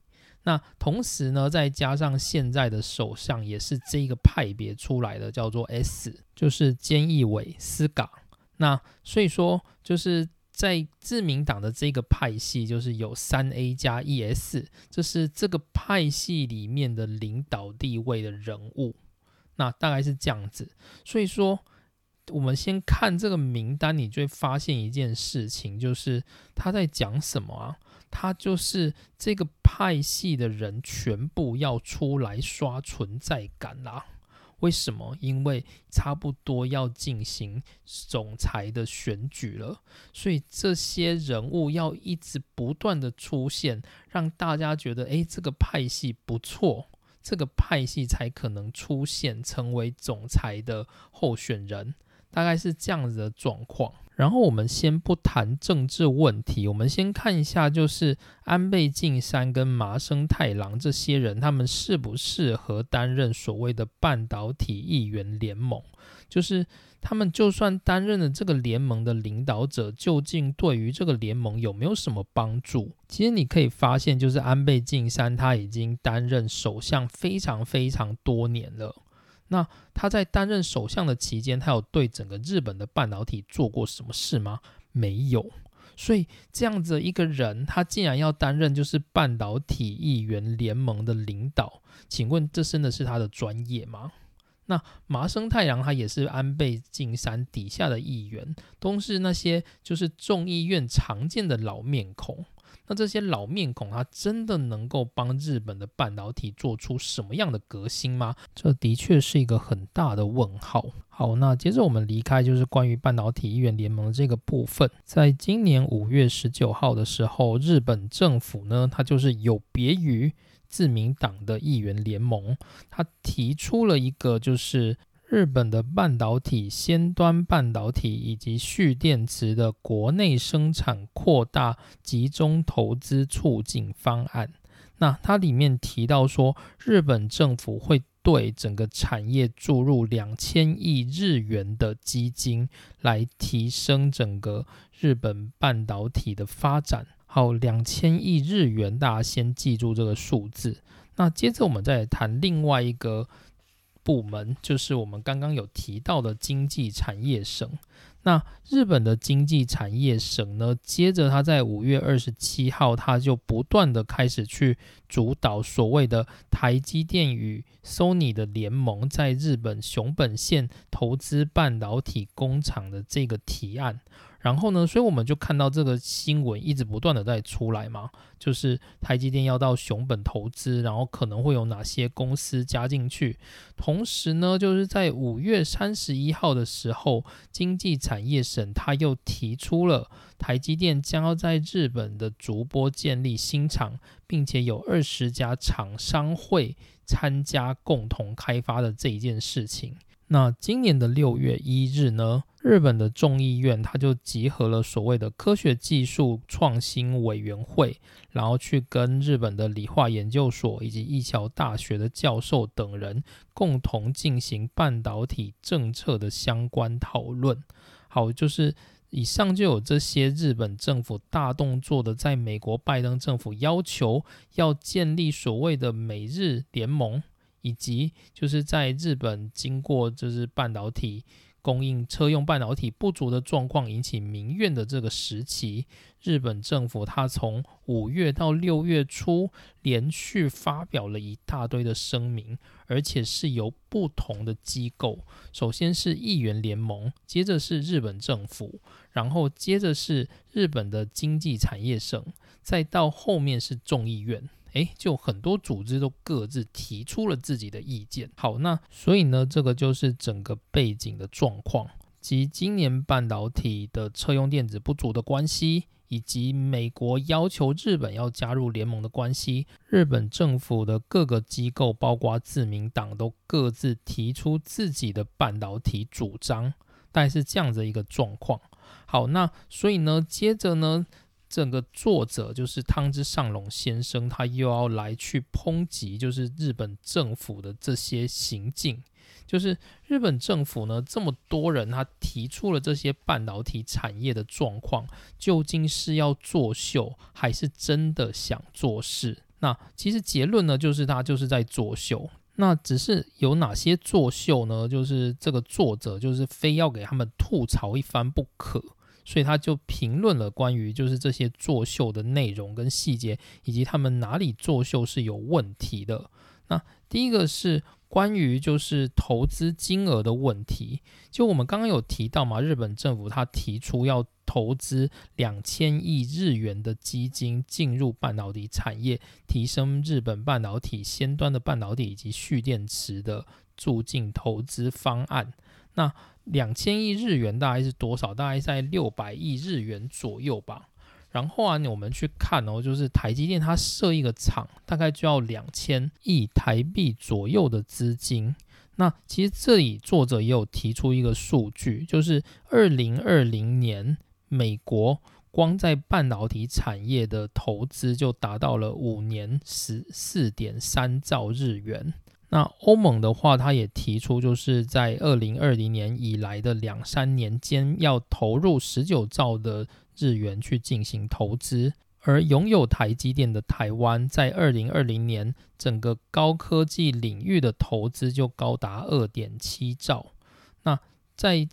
那同时呢再加上现在的首相也是这个派别出来的，叫做 S， 就是菅义伟斯嘎。那所以说就是在自民党的这个派系就是有 三 A 加 E S， 这是这个派系里面的领导地位的人物，那大概是这样子。所以说我们先看这个名单，你就会发现一件事情，就是他在讲什么啊？它就是这个派系的人全部要出来刷存在感啦、啊。为什么？因为差不多要进行总裁的选举了，所以这些人物要一直不断的出现，让大家觉得诶，这个派系不错，这个派系才可能出现成为总裁的候选人，大概是这样子的状况。然后我们先不谈政治问题，我们先看一下就是安倍晋三跟麻生太郎这些人，他们适不适合担任所谓的半导体议员联盟，就是他们就算担任了这个联盟的领导者，究竟对于这个联盟有没有什么帮助。其实你可以发现，就是安倍晋三他已经担任首相非常非常多年了，那他在担任首相的期间，他有对整个日本的半导体做过什么事吗？没有。所以这样子的一个人，他竟然要担任就是半导体议员联盟的领导，请问这真的是他的专业吗？那麻生太郎他也是安倍晋三底下的议员，都是那些就是众议院常见的老面孔，那这些老面孔他真的能够帮日本的半导体做出什么样的革新吗？这的确是一个很大的问号。好，那接着我们离开就是关于半导体议员联盟这个部分。在今年五月十九号的时候，日本政府呢，它就是有别于自民党的议员联盟，它提出了一个就是日本的半导体、先端半导体以及蓄电池的国内生产扩大集中投资促进方案。那它里面提到说，日本政府会对整个产业注入两千亿日元的基金，来提升整个日本半导体的发展。好，两千亿日元，大家先记住这个数字。那接着我们再来谈另外一个部门，就是我们刚刚有提到的经济产业省。那日本的经济产业省呢，接着他在五月二十七号，他就不断的开始去主导所谓的台积电与 Sony 的联盟在日本熊本县投资半导体工厂的这个提案。然后呢，所以我们就看到这个新闻一直不断的在出来嘛，就是台积电要到熊本投资，然后可能会有哪些公司加进去。同时呢，就是在五月三十一号的时候，经济产业省他又提出了台积电将要在日本的筑波建立新厂，并且有二十家厂商会参加共同开发的这一件事情。那今年的六月一日呢，日本的众议院它就集合了所谓的科学技术创新委员会，然后去跟日本的理化研究所以及一桥大学的教授等人共同进行半导体政策的相关讨论。好，就是以上就有这些日本政府大动作的在美国拜登政府要求要建立所谓的美日联盟，以及就是在日本经过就是半导体供应车用半导体不足的状况引起民怨的这个时期，日本政府它从五月到六月初连续发表了一大堆的声明，而且是由不同的机构，首先是议员联盟，接着是日本政府，然后接着是日本的经济产业省，再到后面是众议院。诶，就很多组织都各自提出了自己的意见。好，那所以呢，这个就是整个背景的状况，及今年半导体的车用电子不足的关系，以及美国要求日本要加入联盟的关系，日本政府的各个机构，包括自民党，都各自提出自己的半导体主张，大概是这样的一个状况。好，那所以呢，接着呢，整个作者就是汤之上隆先生，他又要来去抨击就是日本政府的这些行径。就是日本政府呢，这么多人他提出了这些半导体产业的状况，究竟是要作秀还是真的想做事？那其实结论呢，就是他就是在作秀。那只是有哪些作秀呢？就是这个作者就是非要给他们吐槽一番不可，所以他就评论了关于就是这些作秀的内容跟细节，以及他们哪里作秀是有问题的。那第一个是关于就是投资金额的问题，就我们刚刚有提到嘛，日本政府他提出要投资两千亿日元的基金进入半导体产业，提升日本半导体先端的半导体以及蓄电池的促进投资方案。那两千亿日元大概是多少？大概在六百亿日元左右吧。然后啊，我们去看哦，就是台积电它设一个厂，大概就要两千亿台币左右的资金。那其实这里作者也有提出一个数据，就是二零二零年。美国光在半导体产业的投资就达到了五年 十四点三兆日元。那欧盟的话，他也提出就是在二零二零年以来的两三年间要投入十九兆的日元去进行投资。而拥有台积电的台湾在二零二零年整个高科技领域的投资就高达 二点七兆。那在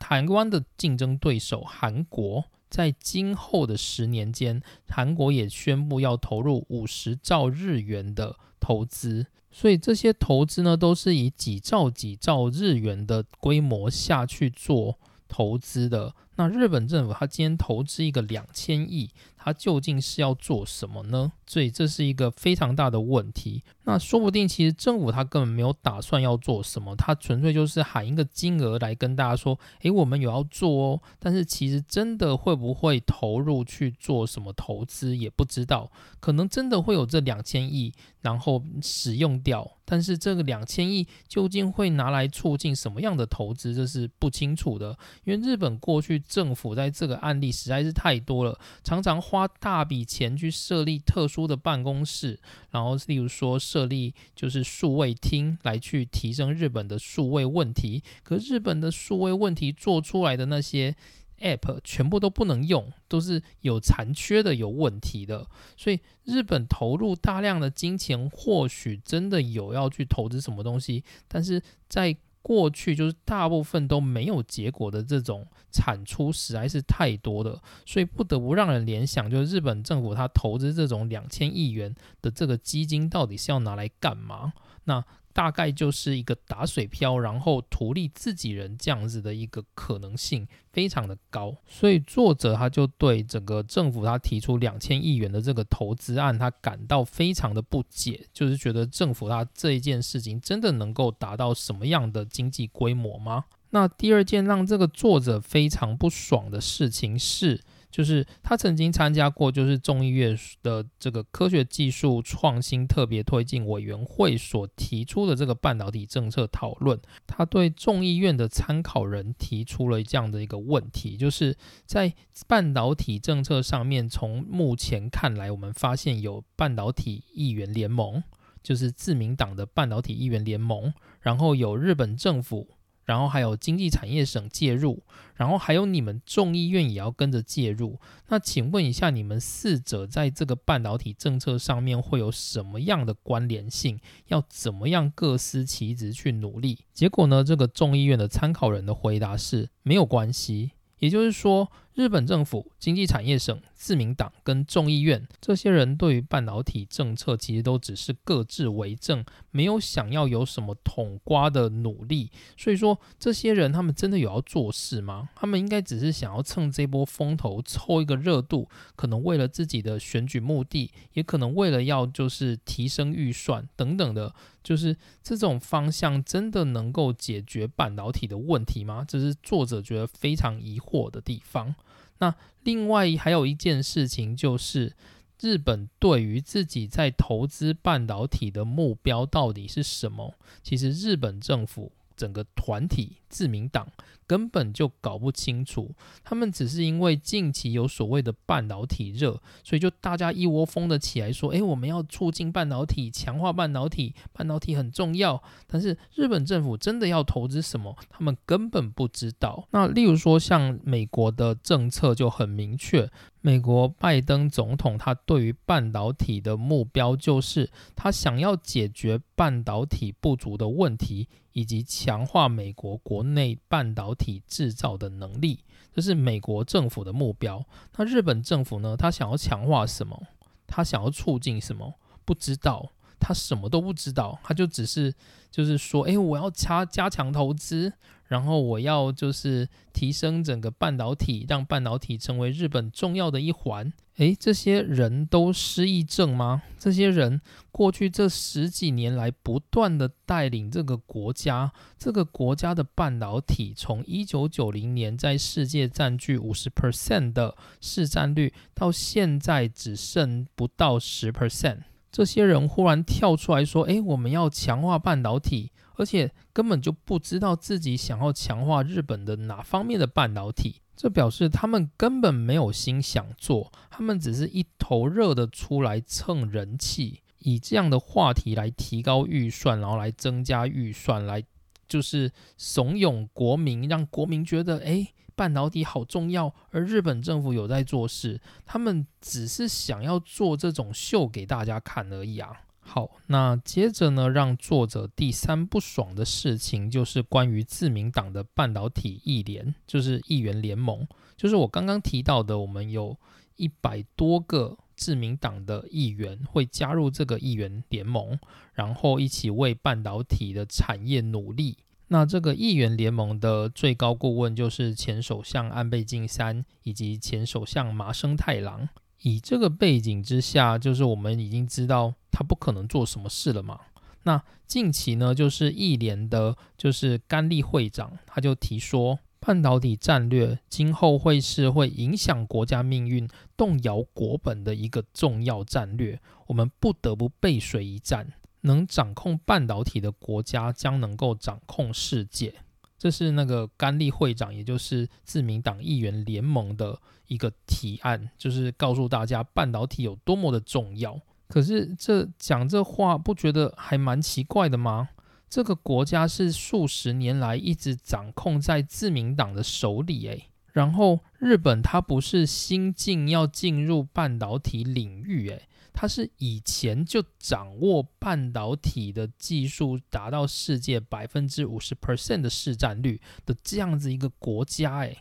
台湾的竞争对手韩国，在今后的十年间，韩国也宣布要投入五十兆日元的投资。所以这些投资呢，都是以几兆几兆日元的规模下去做投资的。那日本政府他今天投资一个两千亿，他究竟是要做什么呢？所以这是一个非常大的问题。那说不定其实政府他根本没有打算要做什么，他纯粹就是喊一个金额来跟大家说，诶，我们有要做哦，但是其实真的会不会投入去做什么投资也不知道。可能真的会有这两千亿然后使用掉，但是这个两千亿究竟会拿来促进什么样的投资，这是不清楚的。因为日本过去政府在这个案例实在是太多了，常常花大笔钱去设立特殊的办公室，然后例如说设立就是数位厅来去提升日本的数位问题，可日本的数位问题做出来的那些 App 全部都不能用，都是有残缺的，有问题的。所以日本投入大量的金钱，或许真的有要去投资什么东西，但是在过去就是大部分都没有结果的这种产出实在是太多了，所以不得不让人联想，就是日本政府他投资这种两千亿元的这个基金到底是要拿来干嘛？那大概就是一个打水漂，然后图利自己人这样子的一个可能性非常的高。所以作者他就对整个政府他提出两千亿元的这个投资案他感到非常的不解，就是觉得政府他这一件事情真的能够达到什么样的经济规模吗？那第二件让这个作者非常不爽的事情是，就是他曾经参加过就是众议院的这个科学技术创新特别推进委员会所提出的这个半导体政策讨论，他对众议院的参考人提出了这样的一个问题，就是在半导体政策上面，从目前看来我们发现有半导体议员联盟，就是自民党的半导体议员联盟，然后有日本政府，然后还有经济产业省介入，然后还有你们众议院也要跟着介入。那请问一下，你们四者在这个半导体政策上面会有什么样的关联性？要怎么样各司其职去努力？结果呢，这个众议院的参考人的回答是没有关系。也就是说，日本政府、经济产业省、自民党跟众议院这些人对于半导体政策其实都只是各自为政，没有想要有什么统括的努力。所以说这些人他们真的有要做事吗？他们应该只是想要趁这波风头凑一个热度，可能为了自己的选举目的，也可能为了要就是提升预算等等的。就是这种方向真的能够解决半导体的问题吗？这是作者觉得非常疑惑的地方。那另外还有一件事情，就是日本对于自己在投资半导体的目标到底是什么，其实日本政府整个团体自民党根本就搞不清楚，他们只是因为近期有所谓的半导体热，所以就大家一窝蜂的起来说，诶，我们要促进半导体，强化半导体，半导体很重要。但是日本政府真的要投资什么，他们根本不知道。那例如说像美国的政策就很明确，美国拜登总统他对于半导体的目标就是他想要解决半导体不足的问题，以及强化美国国内半导体制造的能力，这是美国政府的目标。那日本政府呢，他想要强化什么？他想要促进什么？不知道。他什么都不知道，他就只是就是说，哎，我要加加强投资，然后我要就是提升整个半导体，让半导体成为日本重要的一环。哎，这些人都失忆症吗？这些人过去这十几年来不断的带领这个国家，这个国家的半导体从一九九零年在世界占据 百分之五十 的市占率，到现在只剩不到 百分之十。 这些人忽然跳出来说，哎，我们要强化半导体，而且根本就不知道自己想要强化日本的哪方面的半导体。这表示他们根本没有心想做，他们只是一头热的出来蹭人气，以这样的话题来提高预算，然后来增加预算，来就是怂恿国民，让国民觉得哎，半导体好重要，而日本政府有在做事，他们只是想要做这种秀给大家看而已啊。好，那接着呢，让作者第三不爽的事情就是关于自民党的半导体议联，就是议员联盟，就是我刚刚提到的，我们有一百多个自民党的议员会加入这个议员联盟，然后一起为半导体的产业努力。那这个议员联盟的最高顾问就是前首相安倍晋三以及前首相麻生太郎。以这个背景之下，就是我们已经知道他不可能做什么事了嘛。那近期呢，就是议联的就是甘利会长，他就提说，半导体战略今后会是会影响国家命运、动摇国本的一个重要战略，我们不得不背水一战。能掌控半导体的国家将能够掌控世界。这是那个甘利会长，也就是自民党议员联盟的一个提案，就是告诉大家半导体有多么的重要。可是这讲这话不觉得还蛮奇怪的吗？这个国家是数十年来一直掌控在自民党的手里诶，然后日本它不是新进要进入半导体领域诶，它是以前就掌握半导体的技术达到世界 百分之五十 的市占率的这样子一个国家诶，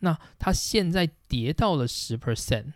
那它现在跌到了 百分之十。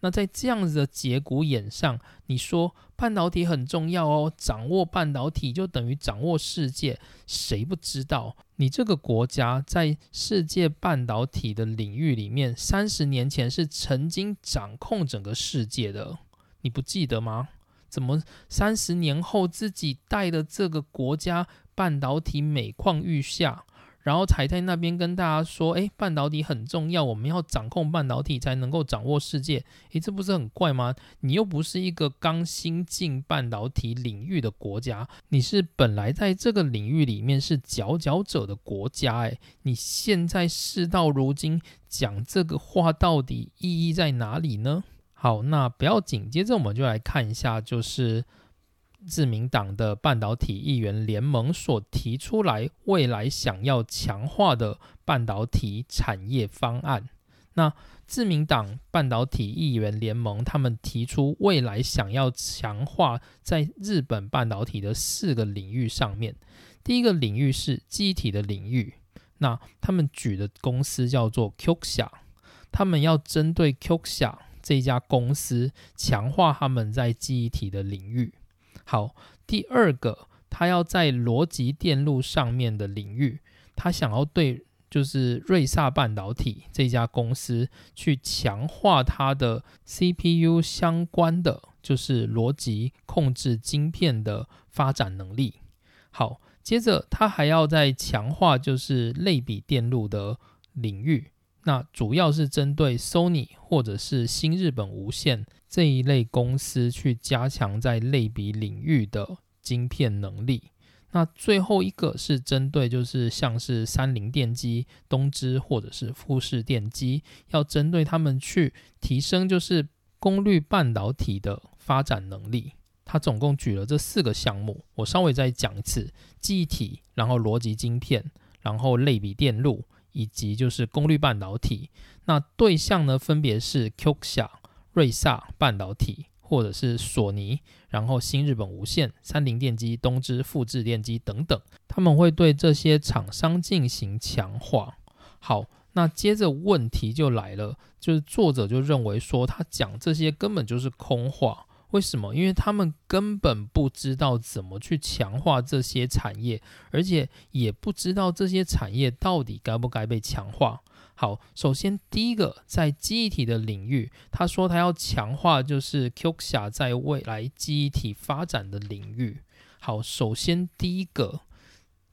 那在这样子的节骨眼上，你说半导体很重要哦，掌握半导体就等于掌握世界，谁不知道你这个国家在世界半导体的领域里面三十年前是曾经掌控整个世界的，你不记得吗？怎么三十年后自己带的这个国家半导体每况愈下，然后才在那边跟大家说，哎，半导体很重要，我们要掌控半导体才能够掌握世界。哎，这不是很怪吗？你又不是一个刚新进半导体领域的国家，你是本来在这个领域里面是佼佼者的国家，哎，你现在事到如今讲这个话到底意义在哪里呢？好，那不要紧，接着我们就来看一下，就是自民党的半导体议员联盟所提出来未来想要强化的半导体产业方案。那自民党半导体议员联盟他们提出未来想要强化在日本半导体的四个领域上面，第一个领域是记忆体的领域，那他们举的公司叫做 Kioxia， 他们要针对 Kioxia这一家公司强化他们在记忆体的领域。好，第二个，他要在逻辑电路上面的领域，他想要对就是瑞萨半导体这家公司去强化它的 C P U 相关的就是逻辑控制晶片的发展能力。好，接着他还要再强化就是类比电路的领域，那主要是针对 Sony 或者是新日本无线这一类公司去加强在类比领域的晶片能力。那最后一个是针对就是像是三菱电机、东芝或者是富士电机，要针对他们去提升就是功率半导体的发展能力。他总共举了这四个项目，我稍微再讲一次：记忆体，然后逻辑晶片，然后类比电路，以及就是功率半导体。那对象呢，分别是 Kioxia、 瑞萨半导体或者是索尼，然后新日本无线、三菱电机、东芝、富士电机等等，他们会对这些厂商进行强化。好，那接着问题就来了，就是作者就认为说他讲这些根本就是空话，为什么？因为他们根本不知道怎么去强化这些产业，而且也不知道这些产业到底该不该被强化。好，首先第一个，在记忆体的领域，他说他要强化就是 Kioxia 在未来记忆体发展的领域。好，首先第一个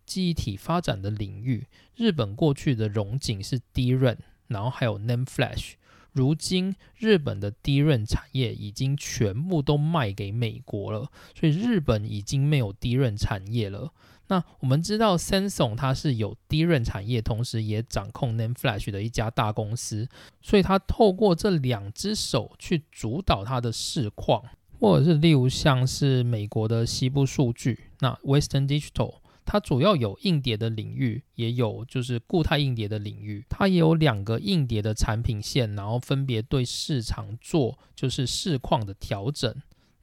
记忆体发展的领域，日本过去的荣景是 D RAM， 然后还有 NAND Flash， 如今日本的 D RAM 产业已经全部都卖给美国了，所以日本已经没有 D RAM 产业了。那我们知道 Samsung 它是有 D RAM 产业，同时也掌控 NAND Flash 的一家大公司，所以它透过这两只手去主导它的市况，或者是例如像是美国的西部数据，那 Western Digital它主要有硬碟的领域，也有就是固态硬碟的领域，它也有两个硬碟的产品线，然后分别对市场做就是市况的调整。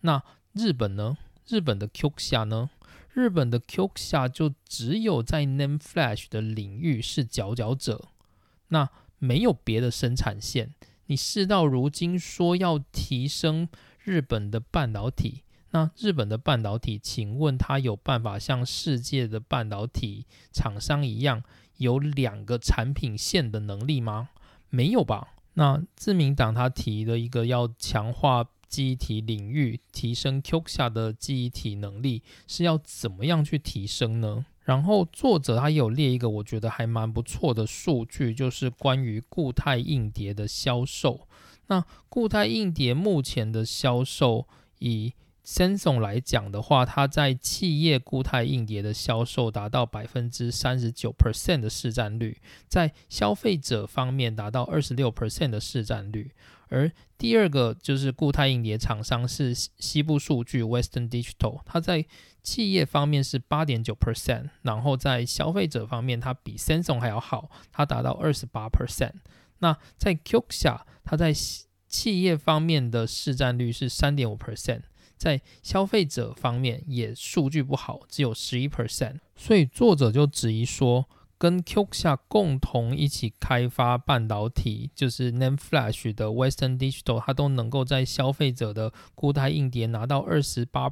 那日本呢？日本的 Kioxia 呢？日本的 Kioxia 就只有在 NAND Flash 的领域是佼佼者，那没有别的生产线。你事到如今说要提升日本的半导体，那日本的半导体，请问它有办法像世界的半导体厂商一样有两个产品线的能力吗？没有吧。那自民党他提了一个要强化记忆体领域，提升 Kioxia 的记忆体能力，是要怎么样去提升呢？然后作者他也有列一个我觉得还蛮不错的数据，就是关于固态硬碟的销售。那固态硬碟目前的销售，以Samsung 来讲的话，它在企业固态硬碟的销售达到 百分之三十九 的市占率，在消费者方面达到 百分之二十六 的市占率。而第二个就是固态硬碟厂商是西部数据 Western Digital， 它在企业方面是 百分之八点九， 然后在消费者方面它比 Samsung 还要好，它达到 百分之二十八。 那在 Kioxia 它在企业方面的市占率是 百分之三点五，在消费者方面也数据不好，只有 百分之十一。 所以作者就质疑说，跟 Kioxia 共同一起开发半导体，就是 NAND Flash 的 Western Digital， 它都能够在消费者的固态硬碟拿到 百分之二十八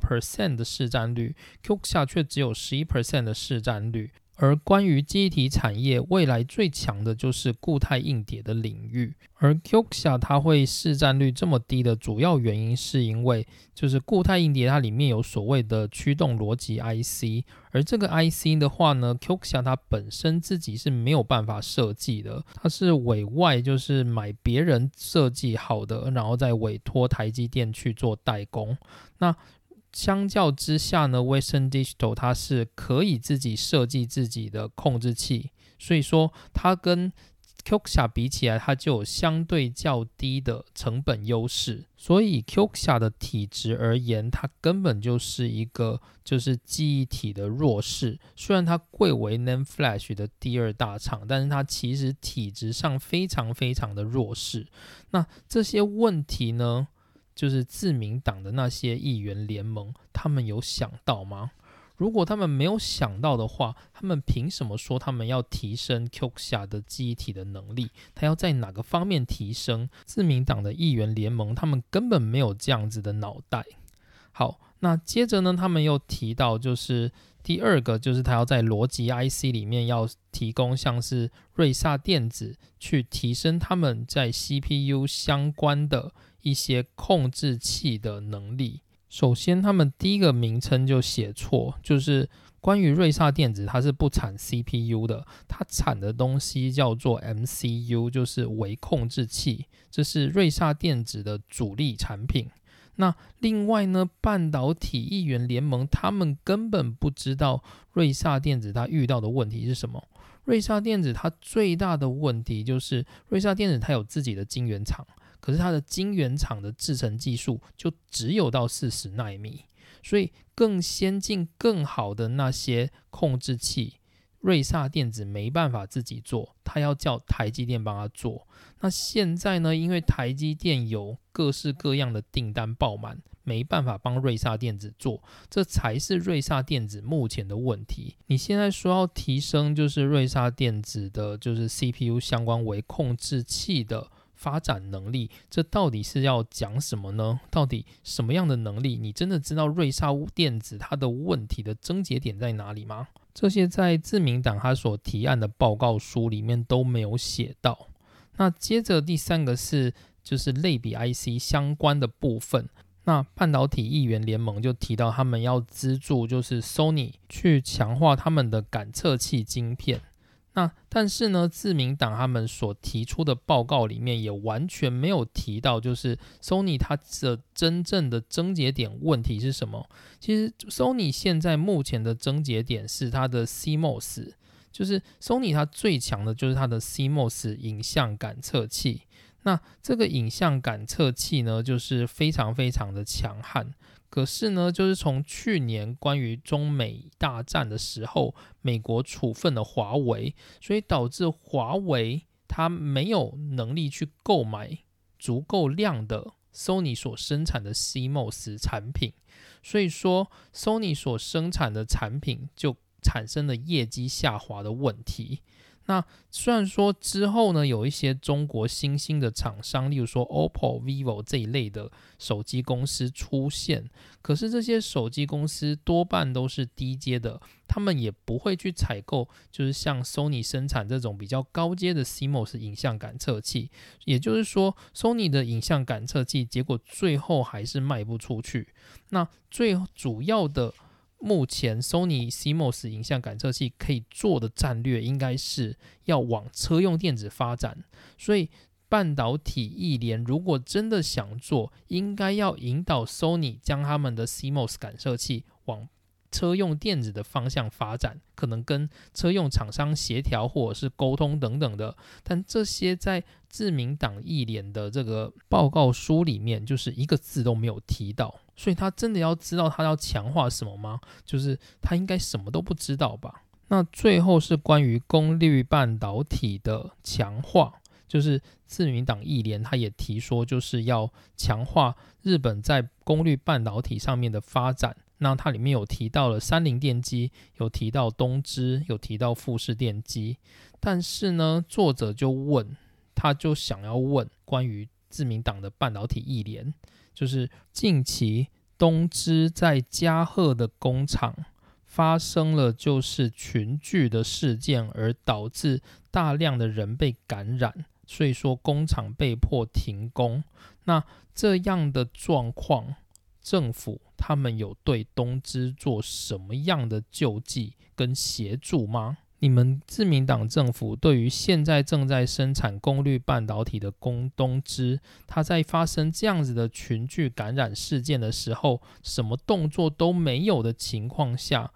的市占率， Kioxia 却只有 百分之十一 的市占率。而关于记忆体产业，未来最强的就是固态硬碟的领域，而 Kioxia 它会市占率这么低的主要原因，是因为就是固态硬碟它里面有所谓的驱动逻辑 I C， 而这个 I C 的话呢， Kioxia 它本身自己是没有办法设计的，它是委外就是买别人设计好的，然后再委托台积电去做代工。那相较之下呢， Western Digital 它是可以自己设计自己的控制器，所以说它跟 Kioxia 比起来，它就有相对较低的成本优势。所以 Kioxia 的体质而言，它根本就是一个就是记忆体的弱势，虽然它贵为 NAND Flash 的第二大厂，但是它其实体质上非常非常的弱势。那这些问题呢，就是自民党的那些议员联盟，他们有想到吗？如果他们没有想到的话，他们凭什么说他们要提升 Kioxia 的记忆体的能力？他要在哪个方面提升？自民党的议员联盟，他们根本没有这样子的脑袋。好，那接着呢，他们又提到就是第二个，就是他要在逻辑 I C 里面要提供像是瑞萨电子去提升他们在 C P U 相关的一些控制器的能力。首先他们第一个名称就写错，就是关于瑞萨电子它是不产 C P U 的，它产的东西叫做 M C U， 就是微控制器，这是瑞萨电子的主力产品。那另外呢，半导体议员联盟他们根本不知道瑞萨电子它遇到的问题是什么。瑞萨电子它最大的问题就是瑞萨电子它有自己的晶圆厂，可是它的晶圆厂的制程技术就只有到四十奈米，所以更先进更好的那些控制器，瑞萨电子没办法自己做，它要叫台积电帮它做。那现在呢，因为台积电有各式各样的订单爆满，没办法帮瑞萨电子做，这才是瑞萨电子目前的问题。你现在说要提升就是瑞萨电子的就是 C P U 相关为控制器的发展能力，这到底是要讲什么呢？到底什么样的能力？你真的知道瑞萨电子它的问题的症结点在哪里吗？这些在自民党他所提案的报告书里面都没有写到。那接着第三个是就是类比 I C 相关的部分。那半导体议员联盟就提到他们要资助就是 Sony 去强化他们的感测器晶片。那但是呢，自民党他们所提出的报告里面也完全没有提到，就是 Sony 它的真正的症结点问题是什么。其实 Sony 现在目前的症结点是它的 C M O S， 就是 Sony 它最强的就是它的 C M O S 影像感测器。那这个影像感测器呢，就是非常非常的强悍。可是呢，就是从去年关于中美大战的时候，美国处分了华为，所以导致华为它没有能力去购买足够量的 Sony 所生产的 C M O S 产品，所以说 Sony 所生产的产品就产生了业绩下滑的问题。那虽然说之后呢，有一些中国新兴的厂商，例如说 O P P O、Vivo 这一类的手机公司出现，可是这些手机公司多半都是低阶的，他们也不会去采购就是像 Sony 生产这种比较高阶的 C M O S 影像感测器。也就是说 Sony 的影像感测器结果最后还是卖不出去。那最主要的目前 Sony C M O S 影像感测器可以做的战略应该是要往车用电子发展，所以半导体一联如果真的想做，应该要引导 Sony 将他们的 C M O S 感测器往车用电子的方向发展，可能跟车用厂商协调或者是沟通等等的。但这些在自民党议联的这个报告书里面就是一个字都没有提到，所以他真的要知道他要强化什么吗？就是他应该什么都不知道吧。那最后是关于功率半导体的强化，就是自民党议联他也提说就是要强化日本在功率半导体上面的发展。那它里面有提到了三菱电机，有提到东芝，有提到富士电机。但是呢，作者就问，他就想要问关于自民党的半导体议联，就是近期东芝在嘉贺的工厂发生了就是群聚的事件，而导致大量的人被感染，所以说工厂被迫停工。那这样的状况，政府他们有对东芝做什么样的救济跟协助吗？你们自民党政府对于现在正在生产功率半导体的工东芝，它在发生这样子的群聚感染事件的时候，什么动作都没有的情况下，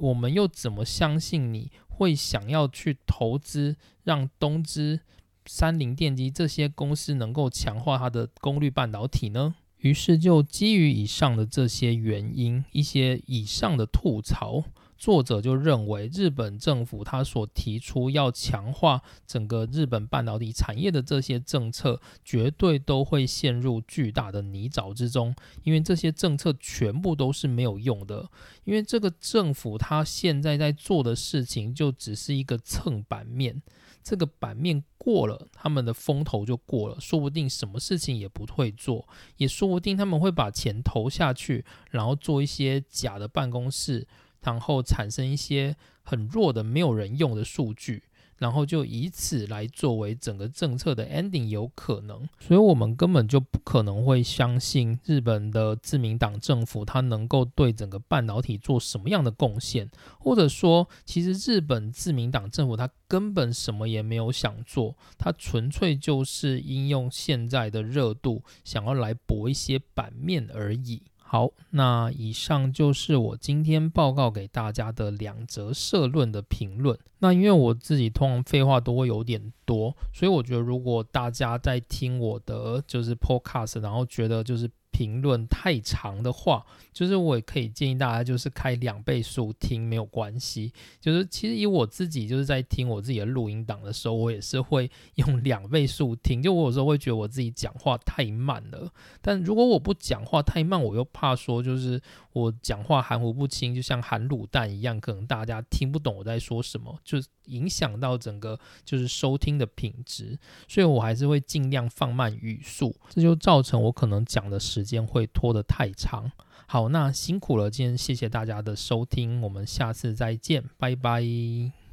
我们又怎么相信你会想要去投资让东芝、三菱电机这些公司能够强化它的功率半导体呢？于是就基于以上的这些原因，一些以上的吐槽，作者就认为日本政府他所提出要强化整个日本半导体产业的这些政策，绝对都会陷入巨大的泥沼之中，因为这些政策全部都是没有用的。因为这个政府他现在在做的事情就只是一个蹭版面，这个版面过了，他们的风头就过了，说不定什么事情也不会做，也说不定他们会把钱投下去，然后做一些假的办公室，然后产生一些很弱的没有人用的数据，然后就以此来作为整个政策的 ending 有可能。所以我们根本就不可能会相信日本的自民党政府它能够对整个半导体做什么样的贡献，或者说其实日本自民党政府它根本什么也没有想做，它纯粹就是应用现在的热度想要来博一些版面而已。好，那以上就是我今天报告给大家的两则社论的评论。那因为我自己通常废话都会有点多，所以我觉得如果大家在听我的就是 podcast， 然后觉得就是评论太长的话，就是我也可以建议大家就是开两倍速听没有关系。就是其实以我自己就是在听我自己的录音档的时候，我也是会用两倍速听，就我有时候会觉得我自己讲话太慢了，但如果我不讲话太慢，我又怕说就是我讲话含糊不清，就像含卤蛋一样，可能大家听不懂我在说什么，就影响到整个就是收听的品质，所以我还是会尽量放慢语速，这就造成我可能讲的时间会拖得太长。好，那辛苦了，今天谢谢大家的收听，我们下次再见，拜拜。